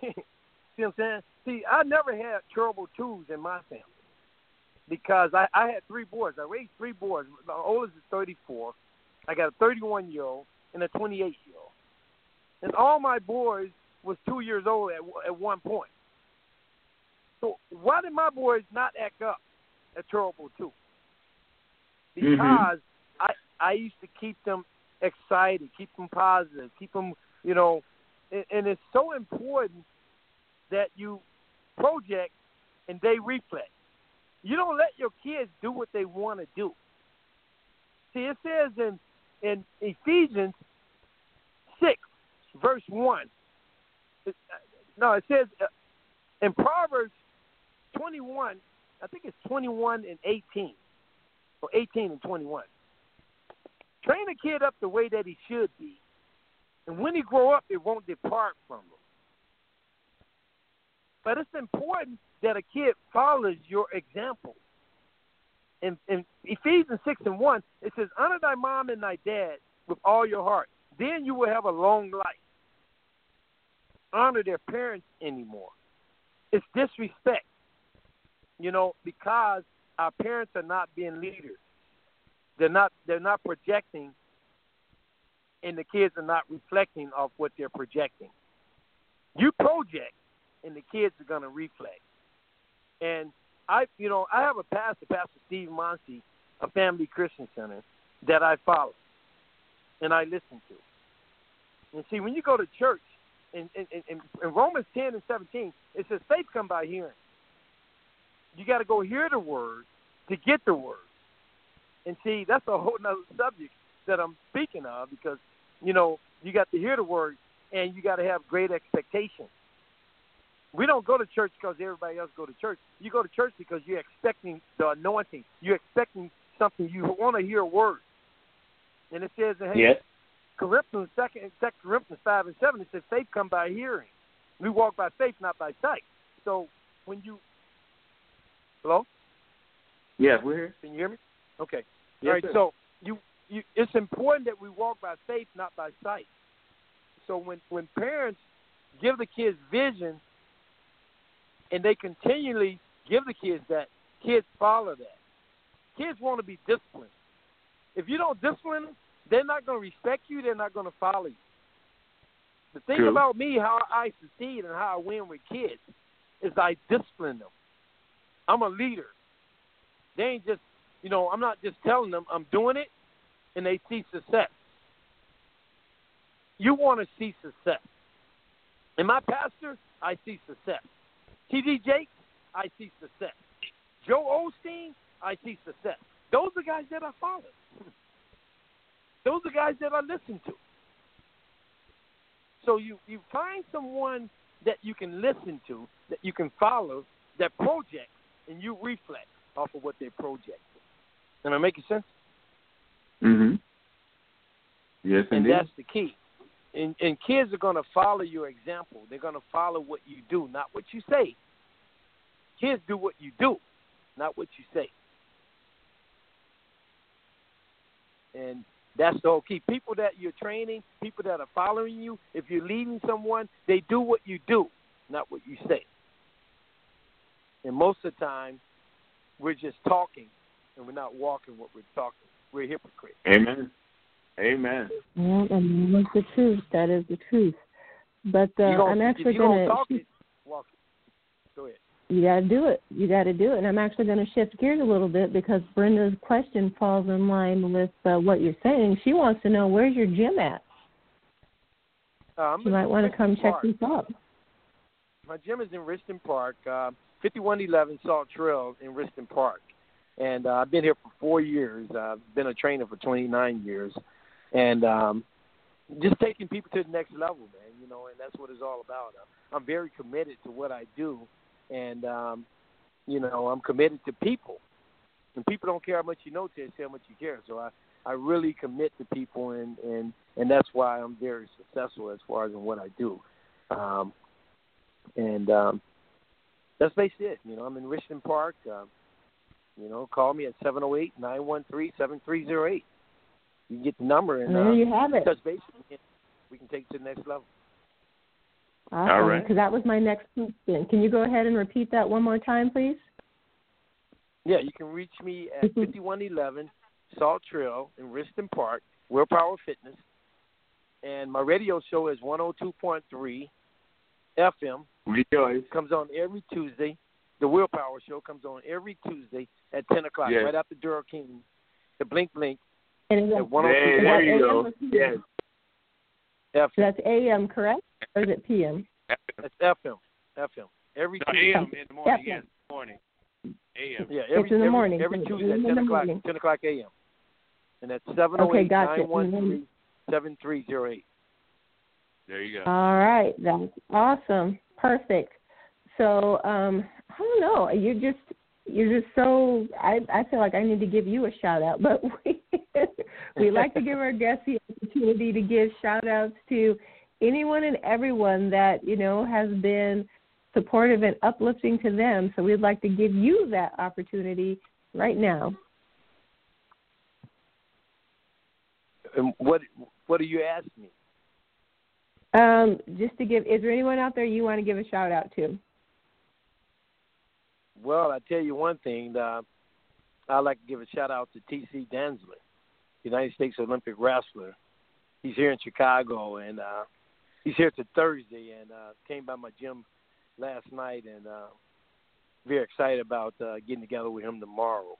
See what I'm saying? See, I never had terrible twos in my family because I had three boys. I raised three boys. My oldest is 34. I got a 31-year-old and a 28-year-old. And all my boys was 2 years old at one point. So why did my boys not act up at terrible two? Because I used to keep them excited, keep them positive, keep them, you know, and it's so important that you project and they reflect. You don't let your kids do what they want to do. See, it says in Ephesians 6, verse 1. It says in Proverbs 21, I think it's 21 and 18, or 18 and 21. Train a kid up the way that he should be, and when he grow up, it won't depart from him. But it's important that a kid follows your example. In Ephesians 6 and 1, it says, honor thy mom and thy dad with all your heart. Then you will have a long life. Honor their parents anymore. It's disrespect, because our parents are not being leaders. They're not projecting, and the kids are not reflecting off what they're projecting. You project, and the kids are going to reflect. And I have a pastor, Pastor Steve Munsey, a Family Christian Center that I follow and I listen to. And see, when you go to church, in Romans 10 and 17, it says faith come by hearing. You got to go hear the word to get the word. And see, that's a whole nother subject that I'm speaking of because, you got to hear the word and you got to have great expectations. We don't go to church because everybody else go to church. You go to church because you're expecting the anointing. You're expecting something. You want to hear a word. And it says, Corinthians 2 Corinthians 5 and 7, it says, faith come by hearing. We walk by faith, not by sight. So when you – hello? Yeah, we're here. Can you hear me? Okay. Yes, all right, sir. So it's important that we walk by faith, not by sight. So when parents give the kids vision and they continually give the kids that, kids follow that. Kids want to be disciplined. If you don't discipline them, they're not going to respect you. They're not going to follow you. The thing about me, how I succeed and how I win with kids, is I discipline them. I'm a leader. They ain't just, I'm not just telling them I'm doing it, and they see success. You want to see success. And my pastor, I see success. T.D. Jakes, I see success. Joe Osteen, I see success. Those are guys that I follow. Those are guys that I listen to. So you find someone that you can listen to, that you can follow, that projects, and you reflect off of what they project. Am I making sense? Mm-hmm. Yes, indeed. And that's the key. And kids are going to follow your example. They're going to follow what you do, not what you say. Kids do what you do, not what you say. And that's the whole key. People that you're training, people that are following you, if you're leading someone, they do what you do, not what you say. And most of the time, we're just talking, and we're not walking what we're talking. We're hypocrites. Amen. Amen. Right, and that's the truth. That is the truth. But I'm actually going to walk it. Go ahead. You got to do it. You got to do it. And I'm actually going to shift gears a little bit because Brenda's question falls in line with what you're saying. She wants to know, where's your gym at? You might want to come check this out. My gym is in Richland Park, 5111 Salt Trail in Richland Park. And I've been here for 4 years. I've been a trainer for 29 years. And just taking people to the next level, man, and that's what it's all about. I'm very committed to what I do. And, I'm committed to people. And people don't care how much you know till they say how much you care. So I really commit to people, and that's why I'm very successful as far as in what I do. That's basically it. You know, I'm in Richmond Park. You know, call me at 708-913-7308. You can get the number, and there you have it. Because basically, we can take it to the next level. Awesome. All right. Because that was my next question. Can you go ahead and repeat that one more time, please? Yeah, you can reach me at 5111 Salt Trail in Richmond Park, Willpower Fitness. And my radio show is 102.3 FM. Rejoice. Comes on every Tuesday. The Willpower Show comes on every Tuesday at 10 o'clock, yes, right after Daryl King, the Blink Blink. And at 102.3 there you go. Yes. FM. So that's AM, correct? Or is it PM? That's FM. FM. Every Tuesday. AM in the morning. Yes, morning. AM. Yeah, it's in the morning. Every Tuesday at 10 o'clock AM. And that's 708-913-7308. There you go. All right. That's awesome. Perfect. So, I don't know. You're just so, I feel like I need to give you a shout out, but we like to give our guests the opportunity to give shout outs to anyone and everyone that, you know, has been supportive and uplifting to them. So we'd like to give you that opportunity right now. And what do you ask me? Just to give, is there anyone out there you want to give a shout out to? Well, I tell you one thing. I'd like to give a shout out to T.C. Dantzler, United States Olympic wrestler. He's here in Chicago, and he's here till Thursday. And came by my gym last night, and very excited about getting together with him tomorrow.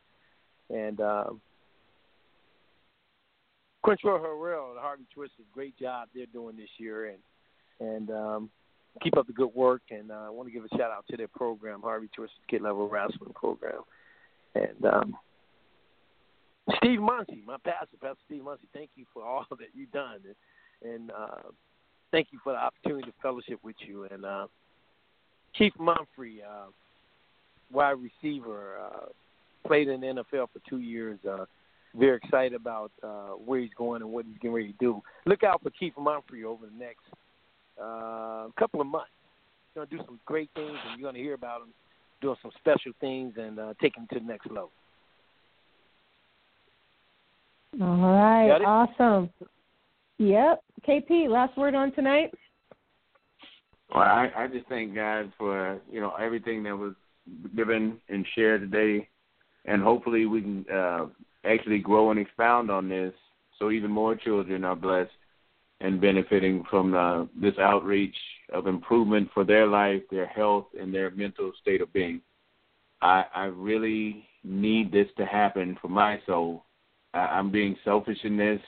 And Quintrell Harrell and Harvey Twisted, great job they're doing this year, and keep up the good work. And I want to give a shout out to their program, Harvey Twisted Kid Level Wrestling Program, and Steve Munsey, my pastor, Pastor Steve Munsey. Thank you for all that you've done, and thank you for the opportunity to fellowship with you. And Keith Monfrey, wide receiver, played in the NFL for 2 years. Very excited about where he's going and what he's getting ready to do. Look out for Keith Monfrey over the next couple of months. He's going to do some great things, and you're going to hear about him doing some special things and taking him to the next level. All right. Awesome. Yep. KP, last word on tonight? Well, I just thank God for, you know, everything that was given and shared today, and hopefully we can actually grow and expound on this so even more children are blessed and benefiting from this outreach of improvement for their life, their health, and their mental state of being. I really need this to happen for my soul. I'm being selfish in this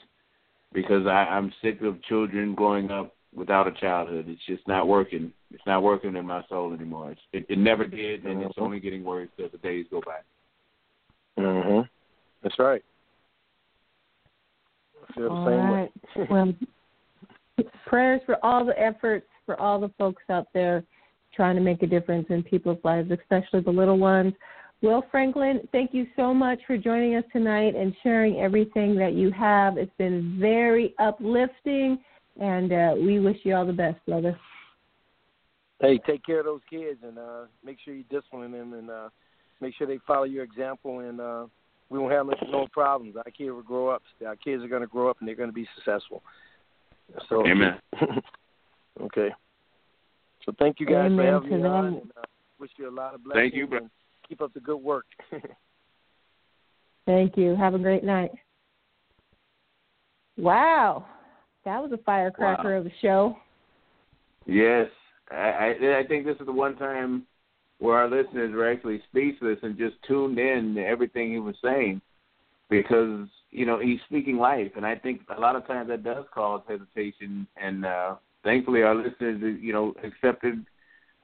because I'm sick of children growing up without a childhood. It's just not working. It's not working in my soul anymore. It never did, and it's only getting worse as the days go by. Mm-hmm. That's right. I feel all the same right. way. Well, prayers for all the efforts, for all the folks out there trying to make a difference in people's lives, especially the little ones. Will Franklin, thank you so much for joining us tonight and sharing everything that you have. It's been very uplifting, and we wish you all the best, brother. Hey, take care of those kids, and make sure you discipline them, and make sure they follow your example, and we won't have no problems. Our kids will grow up. Our kids are going to grow up, and they're going to be successful. So, amen. Okay. So thank you guys for having me on. And, wish you a lot of blessings. Thank you, bro. Keep up the good work. Thank you. Have a great night. Wow. That was a firecracker of a show. Yes. I think this is the one time where our listeners were actually speechless and just tuned in to everything he was saying because, you know, he's speaking life. And I think a lot of times that does cause hesitation. And thankfully our listeners, you know, accepted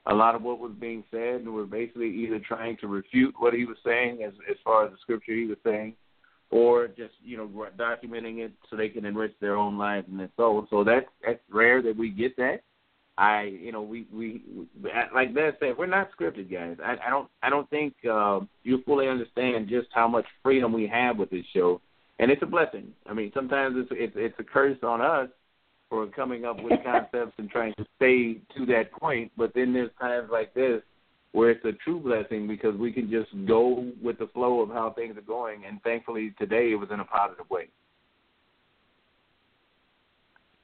a lot of what was being said and were basically either trying to refute what he was saying as far as the scripture he was saying or just, you know, documenting it so they can enrich their own lives and their soul. So that's rare that we get that. We like Dad said, we're not scripted guys. I don't think you fully understand just how much freedom we have with this show, and it's a blessing. I mean, sometimes it's a curse on us for coming up with concepts and trying to stay to that point. But then there's times like this where it's a true blessing because we can just go with the flow of how things are going. And thankfully today it was in a positive way.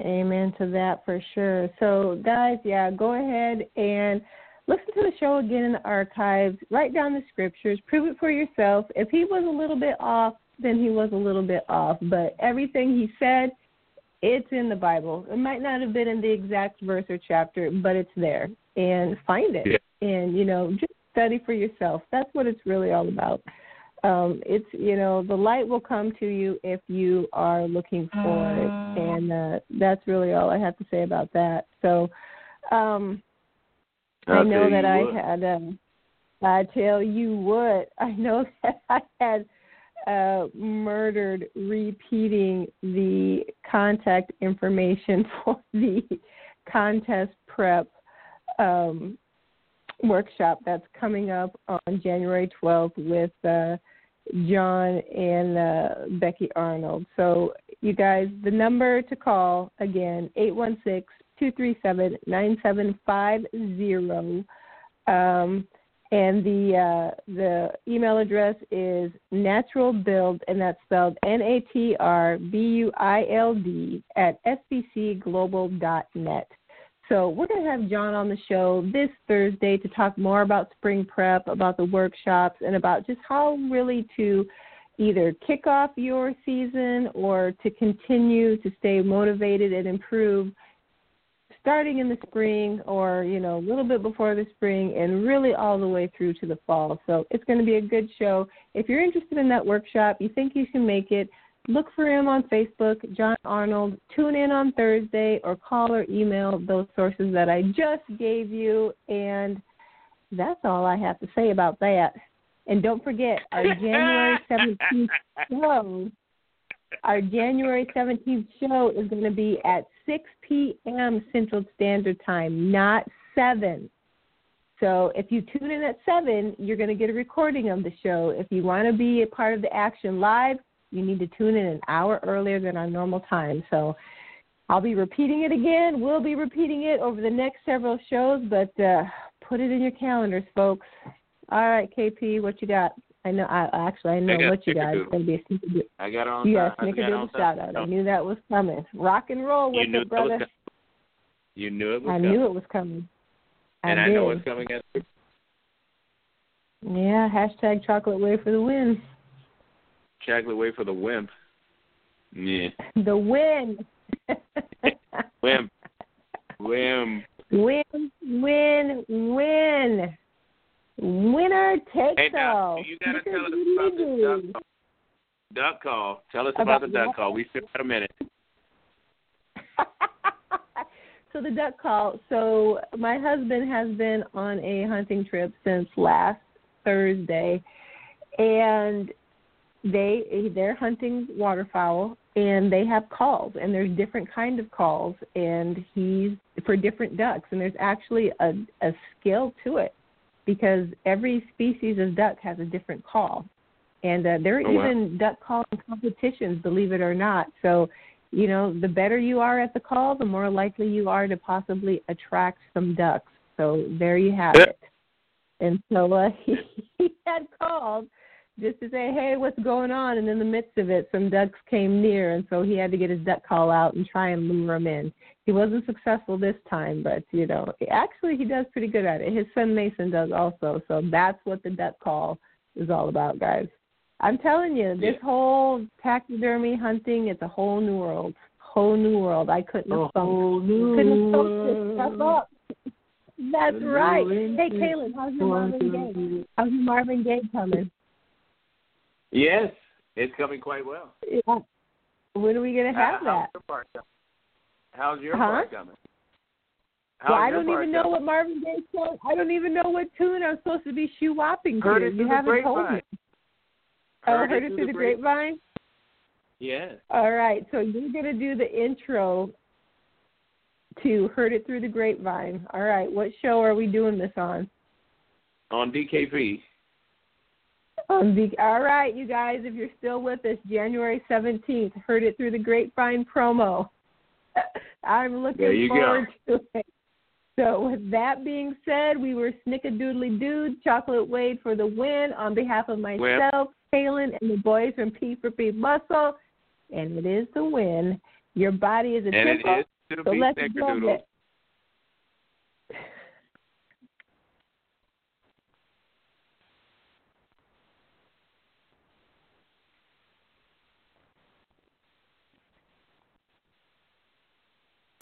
Amen to that for sure. So, guys, yeah, go ahead and listen to the show again in the archives. Write down the scriptures. Prove it for yourself. If he was a little bit off, then he was a little bit off. But everything he said, it's in the Bible. It might not have been in the exact verse or chapter, but it's there. And find it. Yeah. And, you know, just study for yourself. That's what it's really all about. It's, you know, the light will come to you if you are looking for it. And that's really all I have to say about that. So I know that I had, I tell you what, I know that I had murdered repeating the contact information for the contest prep workshop that's coming up on January 12th with John and Becky Arnold. So, you guys, the number to call, again, 816-237-9750. And the email address is naturalbuild, and that's spelled NATRBUILD at sbcglobal.net. So we're going to have John on the show this Thursday to talk more about spring prep, about the workshops, and about just how really to either kick off your season or to continue to stay motivated and improve starting in the spring or, you know, a little bit before the spring and really all the way through to the fall. So it's going to be a good show. If you're interested in that workshop, you think you can make it, look for him on Facebook, John Arnold. Tune in on Thursday or call or email those sources that I just gave you. And that's all I have to say about that. And don't forget, our January 17th show, our January 17th show is going to be at 6 p.m. Central Standard Time, not 7. So if you tune in at 7, you're going to get a recording of the show. If you want to be a part of the action live, you need to tune in an hour earlier than our normal time. So I'll be repeating it again. We'll be repeating it over the next several shows, but put it in your calendars, folks. All right, KP, what you got? I know what you got. It's going to be a snickerdoodle. I got on. Yeah, snickerdoodle shout out. I knew that was coming. Rock and roll with it, brother. You knew it was coming. I knew it was coming. And I know it's coming. Yeah, hashtag chocolate way for the win. Chocolate way for the wimp. Yeah. The win. Wimp. Wimp. Win. Winner takes all. You got to tell us about the duck call. Tell us about the duck call. We still got a minute. So the duck call. So my husband has been on a hunting trip since last Thursday, and they're hunting waterfowl, and they have calls, and there's different kind of calls, and he's for different ducks, and there's actually a skill to it, because every species of duck has a different call. And there are even duck calling competitions, believe it or not. So, you know, the better you are at the call, the more likely you are to possibly attract some ducks. So there you have it. And so he had called just to say, hey, what's going on? And in the midst of it, some ducks came near, and so he had to get his duck call out and try and lure them in. He wasn't successful this time, but, you know, actually he does pretty good at it. His son Mason does also, so that's what the duck call is all about, guys. I'm telling you, this whole taxidermy hunting, it's a whole new world. I couldn't have phoned this stuff up. That's right. Hey, Kaylin, how's your Marvin Gaye? How's your Marvin Gaye coming? Yes, it's coming quite well. Yeah. When are we going to have that? How's your part coming? Well, I don't even know what Marvin Gaye said. I don't even know what tune I'm supposed to be shoe-wopping to. You haven't told me. Heard it through the grapevine? Yeah. All right, so you're going to do the intro to Heard It Through the Grapevine. All right, what show are we doing this on? On DKP. All right, you guys, if you're still with us, January 17th, Heard It Through the Grapevine promo. I'm looking forward to it. So with that being said, we were snickerdoodly-doo, Chocolate Wade for the win on behalf of myself, Kaylin, and the boys from P4P Muscle. And it is the win. Your body is a temple, so let's go.